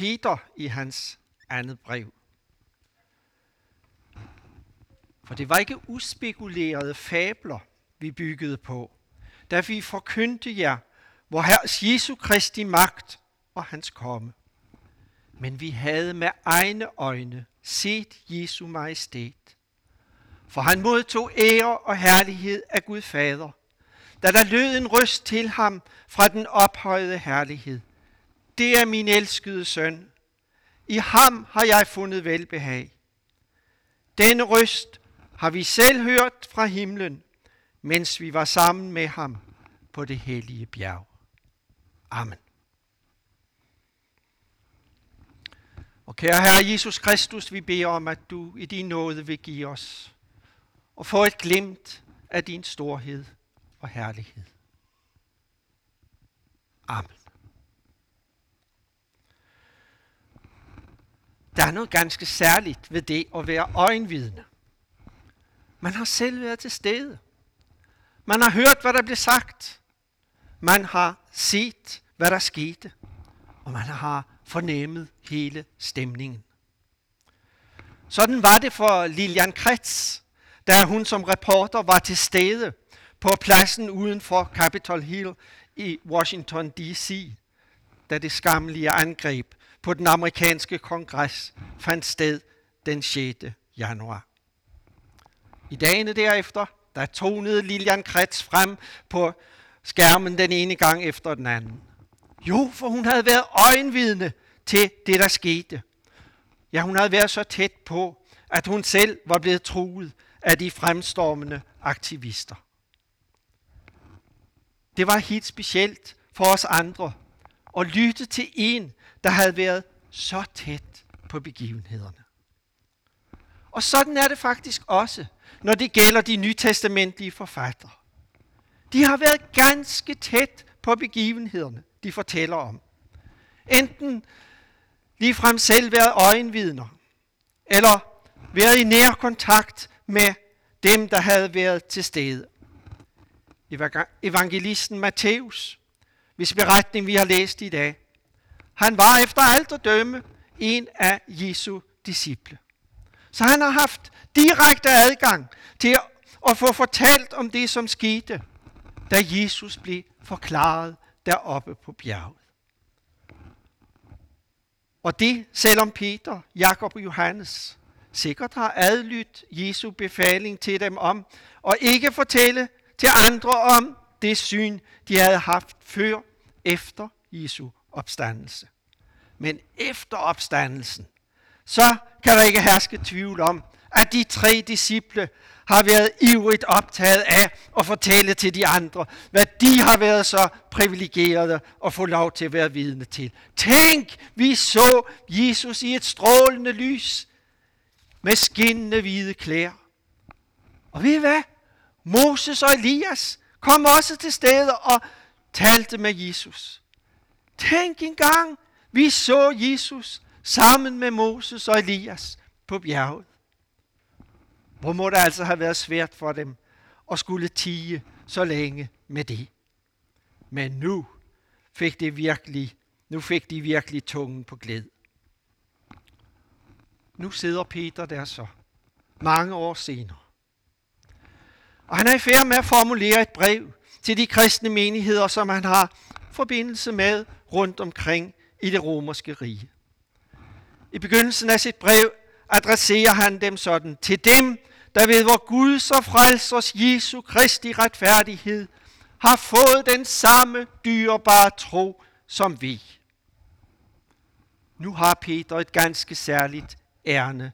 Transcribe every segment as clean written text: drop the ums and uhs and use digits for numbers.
Peter i hans andet brev. For det var ikke uspekulerede fabler, vi byggede på, da vi forkyndte jer, vor Herres Jesu Kristi magt og hans komme. Men vi havde med egne øjne set Jesu majestæt. For han modtog ære og herlighed af Gud Fader, da der lød en røst til ham fra den ophøjede herlighed. Det er min elskede søn. I ham har jeg fundet velbehag. Denne røst har vi selv hørt fra himlen, mens vi var sammen med ham på det hellige bjerg. Amen. Og kære Herre Jesus Kristus, vi beder om, at du i din nåde vil give os og få et glimt af din storhed og herlighed. Amen. Der er noget ganske særligt ved det at være øjenvidne. Man har selv været til stede. Man har hørt, hvad der blev sagt. Man har set, hvad der skete. Og man har fornemmet hele stemningen. Sådan var det for Lillian Kretz, da hun som reporter var til stede på pladsen uden for Capitol Hill i Washington D.C., da det skammelige angreb på den amerikanske kongres fandt sted den 6. januar. I dagene derefter, der tonede Lillian Kretz frem på skærmen den ene gang efter den anden. Jo, for hun havde været øjenvidne til det, der skete. Ja, hun havde været så tæt på, at hun selv var blevet truet af de fremstormende aktivister. Det var helt specielt for os andre at lytte til en, der havde været så tæt på begivenhederne. Og sådan er det faktisk også, når det gælder de nytestamentlige forfattere. De har været ganske tæt på begivenhederne, de fortæller om. Enten ligefrem selv været øjenvidner, eller været i nær kontakt med dem, der havde været til stede. Evangelisten Matthæus, hvis beretning vi har læst i dag, han var efter alt at dømme en af Jesu disciple. Så han har haft direkte adgang til at få fortalt om det, som skete, da Jesus blev forklaret deroppe på bjerget. Og det, selvom Peter, Jakob og Johannes sikkert har adlydt Jesu befaling til dem om at ikke fortælle til andre om det syn, de havde haft før, efter Jesu opstandelse. Men efter opstandelsen, så kan der ikke herske tvivl om, at de tre disciple har været ivrigt optaget af at fortælle til de andre, hvad de har været så privilegerede at få lov til at være vidne til. Tænk, vi så Jesus i et strålende lys med skinnende hvide klæder. Og ved I hvad? Moses og Elias kom også til stede og talte med Jesus. Tænk engang, vi så Jesus sammen med Moses og Elias på bjerget. Hvor må det altså have været svært for dem at skulle tie så længe med det. Men nu fik de virkelig tungen på glæd. Nu sidder Peter der så, mange år senere. Og han er i færd med at formulere et brev til de kristne menigheder, som han har forbindelse med rundt omkring i det romerske rige. I begyndelsen af sit brev adresserer han dem sådan: til dem, der ved vor Guds og frelsers Jesu Kristi retfærdighed har fået den samme dyrebare tro som vi. Nu har Peter et ganske særligt ærne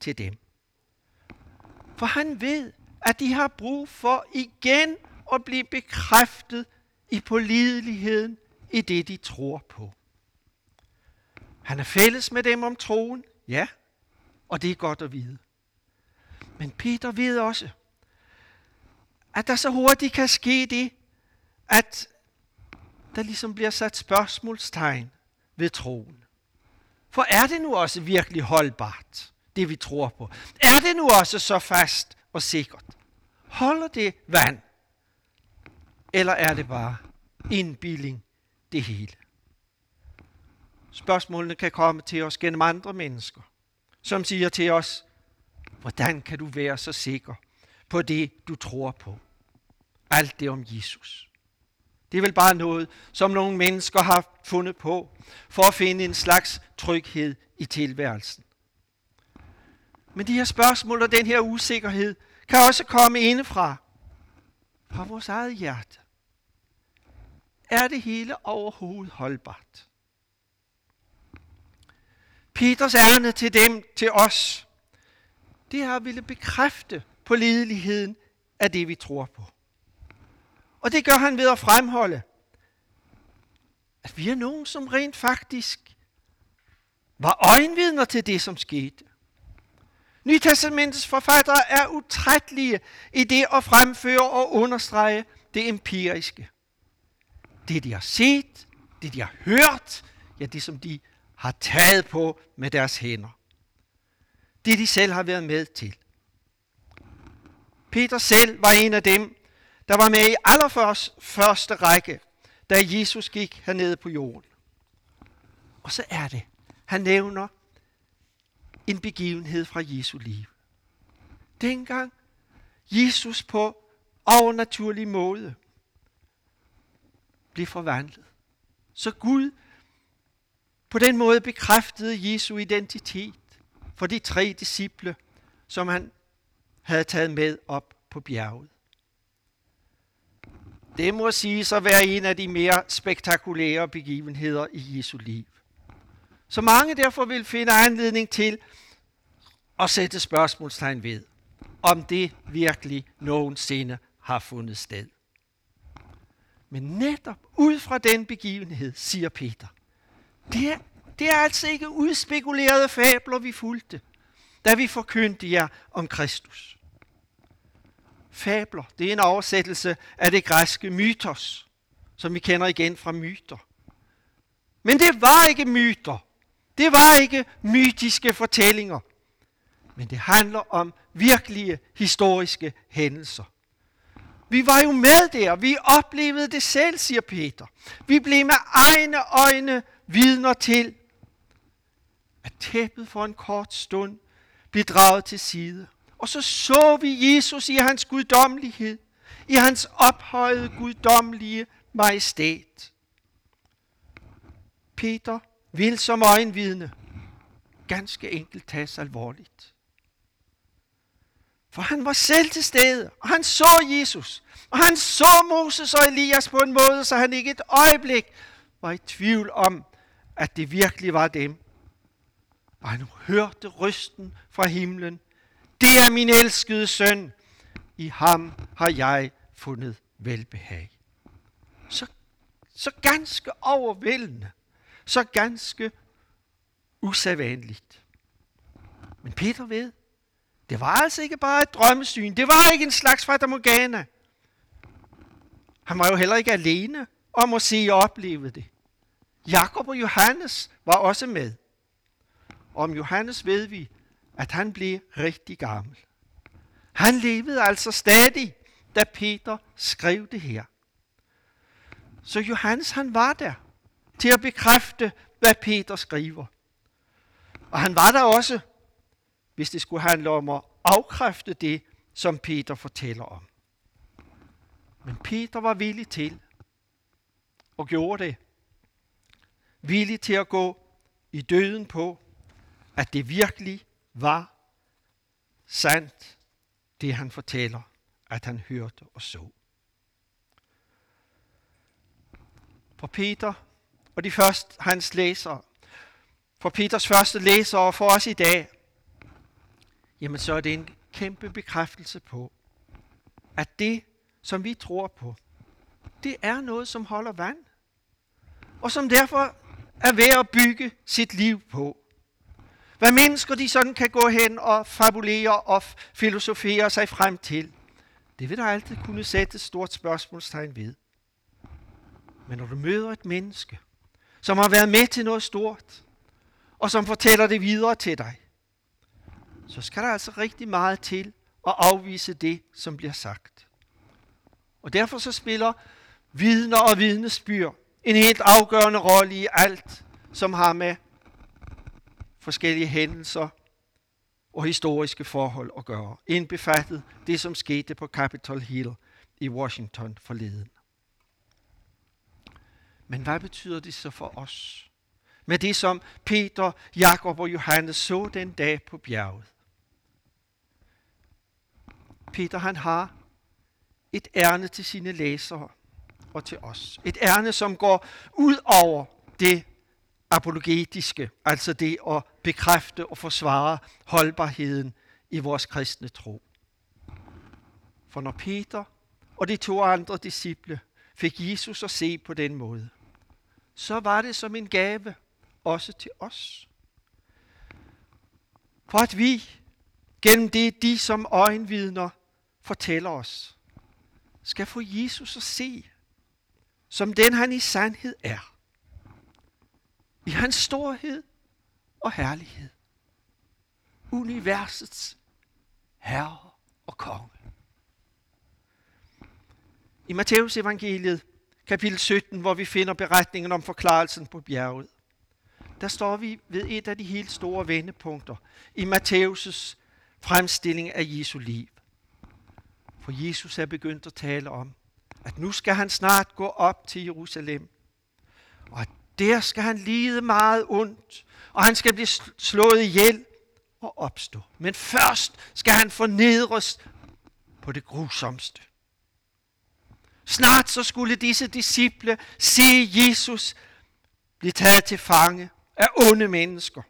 til dem. For han ved, at de har brug for igen at blive bekræftet i pålideligheden i det, de tror på. Han er fælles med dem om troen, ja, og det er godt at vide. Men Peter ved også, at der så hurtigt kan ske det, at der ligesom bliver sat spørgsmålstegn ved troen. For er det nu også virkelig holdbart, det vi tror på? Er det nu også så fast og sikkert? Holder det vand? Eller er det bare indbildning det hele? Spørgsmålene kan komme til os gennem andre mennesker, som siger til os, hvordan kan du være så sikker på det, du tror på? Alt det om Jesus. Det er vel bare noget, som nogle mennesker har fundet på, for at finde en slags tryghed i tilværelsen. Men de her spørgsmål og den her usikkerhed, kan også komme indefra, fra vores eget hjerte. Er det hele overhovedet holdbart? Peters ærne til dem, til os, det har ville bekræfte pålideligheden af det, vi tror på. Og det gør han ved at fremholde, at vi er nogen, som rent faktisk var øjenvidner til det, som skete. Nytestamentets forfattere er utrættelige i det at fremføre og understrege det empiriske. Det, de har set, det, de har hørt, ja, det, som de har taget på med deres hænder. Det, de selv har været med til. Peter selv var en af dem, der var med i allerførste række, da Jesus gik hernede på jorden. Og så er det, han nævner en begivenhed fra Jesu liv. Dengang Jesus på overnaturlig måde blev forvandlet. Så Gud på den måde bekræftede Jesu identitet for de 3 disciple, som han havde taget med op på bjerget. Det må siges at være en af de mere spektakulære begivenheder i Jesu liv. Så mange derfor vil finde anledning til at sætte spørgsmålstegn ved, om det virkelig nogensinde har fundet sted. Men netop ud fra den begivenhed, siger Peter, det er altså ikke udspekulerede fabler, vi fulgte, da vi forkyndte jer om Kristus. Fabler, det er en oversættelse af det græske mytos, som vi kender igen fra myter. Men det var ikke myter. Det var ikke mytiske fortællinger, men det handler om virkelige historiske hændelser. Vi var jo med der, vi oplevede det selv, siger Peter. Vi blev med egne øjne vidner til, at tæppet for en kort stund blev draget til side. Og så vi Jesus i hans guddommelighed, i hans ophøjede guddommelige majestæt. Peter vil som øjenvidne ganske enkelt tages alvorligt. For han var selv til stede, og han så Jesus, og han så Moses og Elias på en måde, så han ikke et øjeblik var i tvivl om, at det virkelig var dem. Og han hørte røsten fra himlen. Det er min elskede søn, i ham har jeg fundet velbehag. Så ganske overvældende. Så ganske usædvanligt. Men Peter ved, det var altså ikke bare et drømmesyn. Det var ikke en slags fata morgana. Han var jo heller ikke alene om at se og opleve det. Jakob og Johannes var også med. Og om Johannes ved vi, at han blev rigtig gammel. Han levede altså stadig, da Peter skrev det her. Så Johannes, han var der til at bekræfte, hvad Peter skriver. Og han var der også, hvis det skulle handle om at afkræfte det, som Peter fortæller om. Men Peter var villig til, og gjorde det, villig til at gå i døden på, at det virkelig var sandt, det han fortæller, at han hørte og så. For Peter og de første hans læsere, for Peters første læsere og for os i dag, jamen så er det en kæmpe bekræftelse på, at det, som vi tror på, det er noget, som holder vand, og som derfor er værd at bygge sit liv på. Hvad mennesker de sådan kan gå hen og fabulere og filosofere sig frem til, det vil der altid kunne sætte et stort spørgsmålstegn ved. Men når du møder et menneske, som har været med til noget stort, og som fortæller det videre til dig, så skal der altså rigtig meget til at afvise det, som bliver sagt. Og derfor så spiller vidner og vidnesbyr en helt afgørende rolle i alt, som har med forskellige hændelser og historiske forhold at gøre, indbefattet det, som skete på Capitol Hill i Washington forleden. Men hvad betyder det så for os? Med det, som Peter, Jakob og Johannes så den dag på bjerget. Peter, han har et ærne til sine læsere og til os. Et ærne, som går ud over det apologetiske, altså det at bekræfte og forsvare holdbarheden i vores kristne tro. For når Peter og de to andre disciple fik Jesus at se på den måde, så var det som en gave også til os. For at vi, gennem det de som øjenvidner fortæller os, skal få Jesus at se, som den han i sandhed er. I hans storhed og herlighed. Universets herre og konge. I Matthæusevangeliet, kapitel 17, hvor vi finder beretningen om forklarelsen på bjerget, der står vi ved et af de helt store vendepunkter i Matthæus' fremstilling af Jesu liv. For Jesus er begyndt at tale om, at nu skal han snart gå op til Jerusalem, og at der skal han lide meget ondt, og han skal blive slået ihjel og opstå. Men først skal han fornedres på det grusomste. Snart så skulle disse disciple se Jesus blive taget til fange af onde mennesker.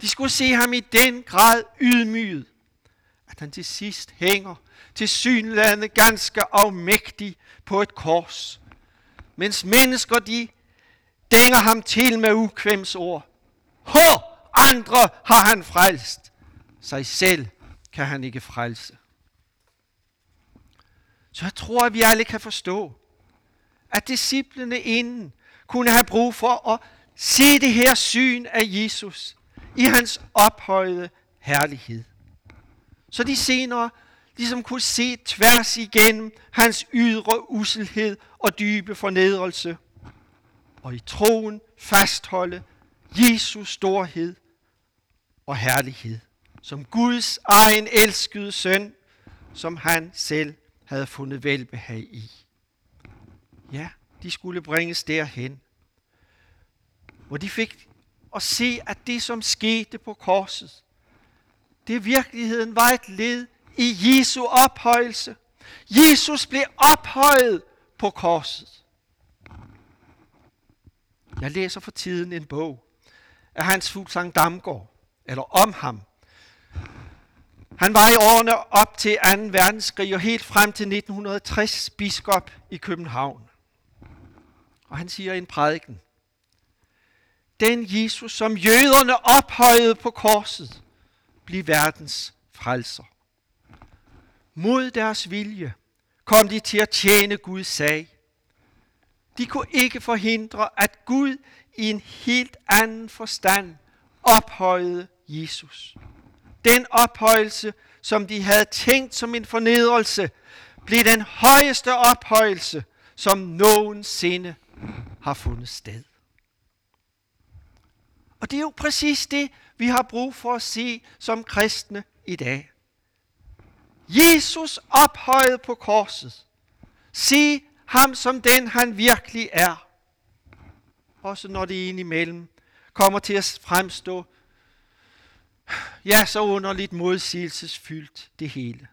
De skulle se ham i den grad ydmyget, at han til sidst hænger tilsyneladende ganske afmægtig på et kors, mens mennesker de dænger ham til med ukvemsord. Hvor andre har han frelst, sig selv kan han ikke frelse. Så jeg tror, at vi alle kan forstå, at disciplene inden kunne have brug for at se det her syn af Jesus i hans ophøjede herlighed. Så de senere ligesom kunne se tværs igennem hans ydre uselhed og dybe fornedrelse, og i troen fastholde Jesus storhed og herlighed, som Guds egen elskede søn, som han selv havde fundet velbehag i. Ja, de skulle bringes derhen, hvor de fik at se, at det, som skete på korset, det i virkeligheden var et led i Jesu ophøjelse. Jesus blev ophøjet på korset. Jeg læser for tiden en bog af Hans Fuglsang Damgaard, eller om ham. Han var i årene op til 2. verdenskrig og helt frem til 1960 biskop i København. Og han siger i en prædiken: den Jesus, som jøderne ophøjede på korset, blev verdens frelser. Mod deres vilje kom de til at tjene Guds sag. De kunne ikke forhindre, at Gud i en helt anden forstand ophøjede Jesus. Den ophøjelse, som de havde tænkt som en fornedrelse, blev den højeste ophøjelse, som nogensinde har fundet sted. Og det er jo præcis det, vi har brug for at se som kristne i dag. Jesus ophøjet på korset. Se ham som den, han virkelig er. Også når det indimellem kommer til at fremstå, ja, så underligt modsigelsesfyldt det hele.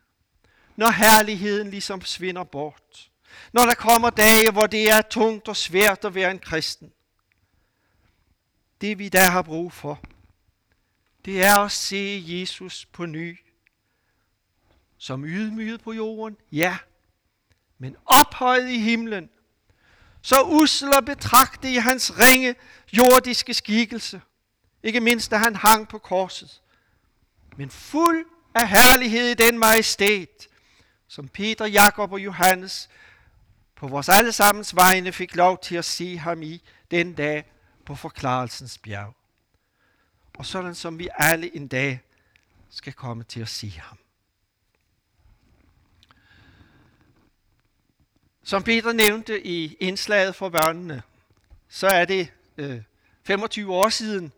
Når herligheden ligesom svinder bort. Når der kommer dage, hvor det er tungt og svært at være en kristen. Det vi der har brug for, det er at se Jesus på ny. Som ydmyget på jorden, ja, men ophøjet i himlen. Så usel og betragte i hans ringe jordiske skikkelse. Ikke mindst, da han hang på korset. Men fuld af herlighed i den majestæt, som Peter, Jakob og Johannes på vores allesammens vegne fik lov til at se ham i den dag på forklarelsens bjerg. Og sådan som vi alle en dag skal komme til at se ham. Som Peter nævnte i indslaget for børnene, så er det 25 år siden,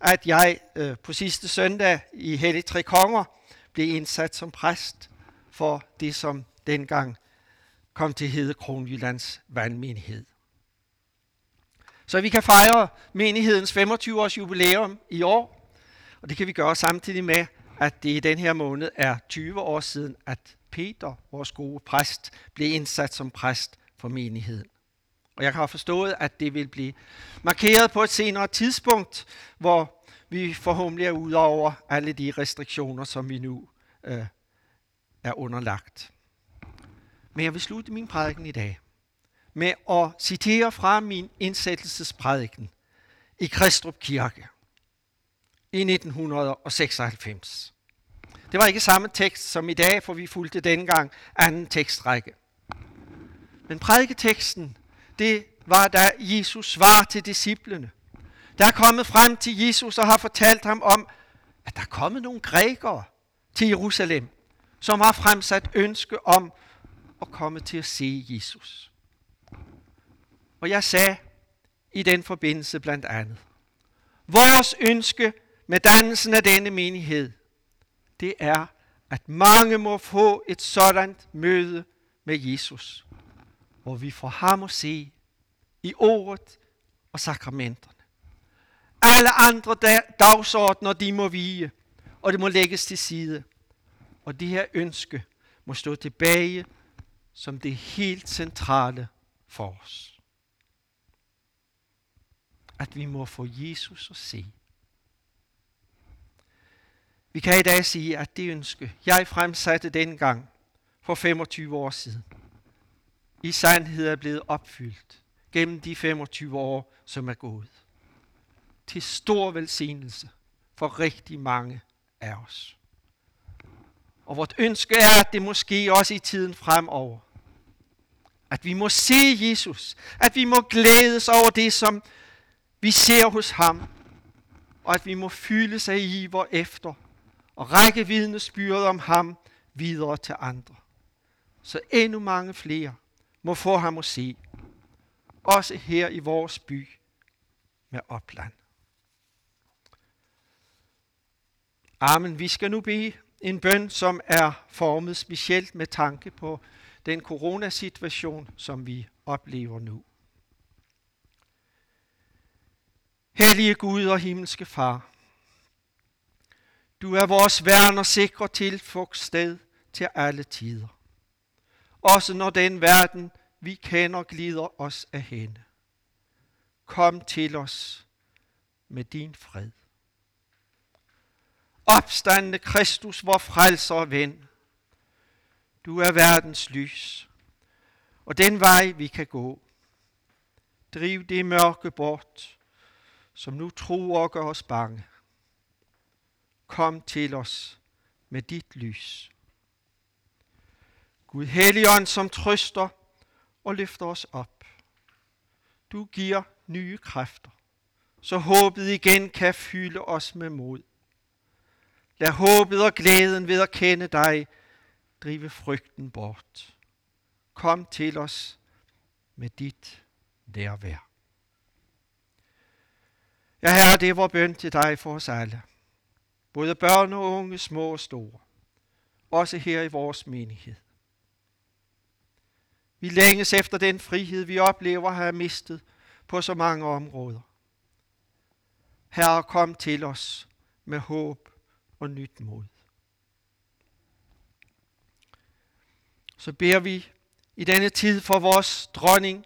at jeg på sidste søndag i Hellig Tre Konger blev indsat som præst for det, som dengang kom til hedde Kronjyllands Vandmenighed. Så vi kan fejre menighedens 25 års jubilæum i år, og det kan vi gøre samtidig med, at det i den her måned er 20 år siden, at Peter, vores gode præst, blev indsat som præst for menigheden. Og jeg har forstået, at det vil blive markeret på et senere tidspunkt, hvor vi forhåbentlig er ud over alle de restriktioner, som vi nu er underlagt. Men jeg vil slutte min prædiken i dag med at citere fra min indsættelsesprædiken i Kristrup Kirke i 1996. Det var ikke samme tekst som i dag, for vi fulgte dengang anden tekstrække. Men prædiketeksten, det var da Jesus svar til disciplene, der er kommet frem til Jesus og har fortalt ham om, at der er kommet nogle grækere til Jerusalem, som har fremsat ønske om at komme til at se Jesus. Og jeg sagde i den forbindelse blandt andet, vores ønske med dannelsen af denne menighed, det er, at mange må få et sådan møde med Jesus, hvor vi får ham at se i ordet og sakramenterne. Alle andre dagsordner, de må vige, og det må lægges til side. Og det her ønske må stå tilbage som det helt centrale for os. At vi må få Jesus at se. Vi kan i dag sige, at det ønske, jeg fremsatte dengang for 25 år siden, i sandhed er blevet opfyldt gennem de 25 år, som er gået. Til stor velsignelse for rigtig mange af os. Og vort ønske er, at det måske også i tiden fremover, at vi må se Jesus, at vi må glædes over det, som vi ser hos ham, og at vi må fylde sig i iver efter og række vidnesbyrdet om ham videre til andre. Så endnu mange flere må få ham at se, også her i vores by med opland. Amen. Vi skal nu bede en bøn, som er formet specielt med tanke på den coronasituation, som vi oplever nu. Hellige Gud og himmelske Far, du er vores værn og sikre tilflugtssted til alle tider. Også når den verden, vi kender, glider os af hænde. Kom til os med din fred. Opstandne Kristus, vor frelser og ven. Du er verdens lys, og den vej, vi kan gå. Driv det mørke bort, som nu truer og gør os bange. Kom til os med dit lys. Gud Helligånd, som trøster og løfter os op. Du giver nye kræfter, så håbet igen kan fylde os med mod. Lad håbet og glæden ved at kende dig drive frygten bort. Kom til os med dit nærvær. Ja, Herre, det er vor bøn til dig for os alle. Både børn og unge, små og store. Også her i vores menighed. Vi længes efter den frihed, vi oplever at have mistet på så mange områder. Herre, kom til os med håb og nyt mod. Så beder vi i denne tid for vores dronning,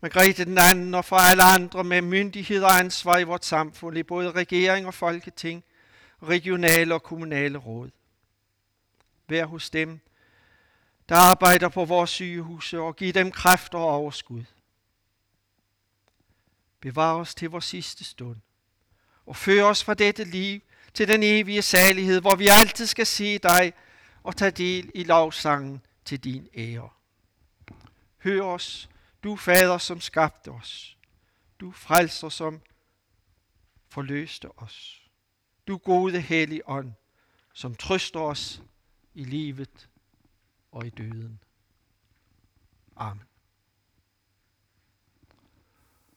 Margrethe den anden, og for alle andre med myndighed og ansvar i vort samfund, i både regering og folketing, regionale og kommunale råd. Vær hos dem, der arbejder på vores sygehuse, og giv dem kræft og overskud. Bevar os til vores sidste stund, og før os fra dette liv til den evige salighed, hvor vi altid skal se dig og tage del i lovsangen til din ære. Hør os, du Fader, som skabte os. Du Frelser, som forløste os. Du gode Helligånd, som trøster os i livet og i døden. Amen.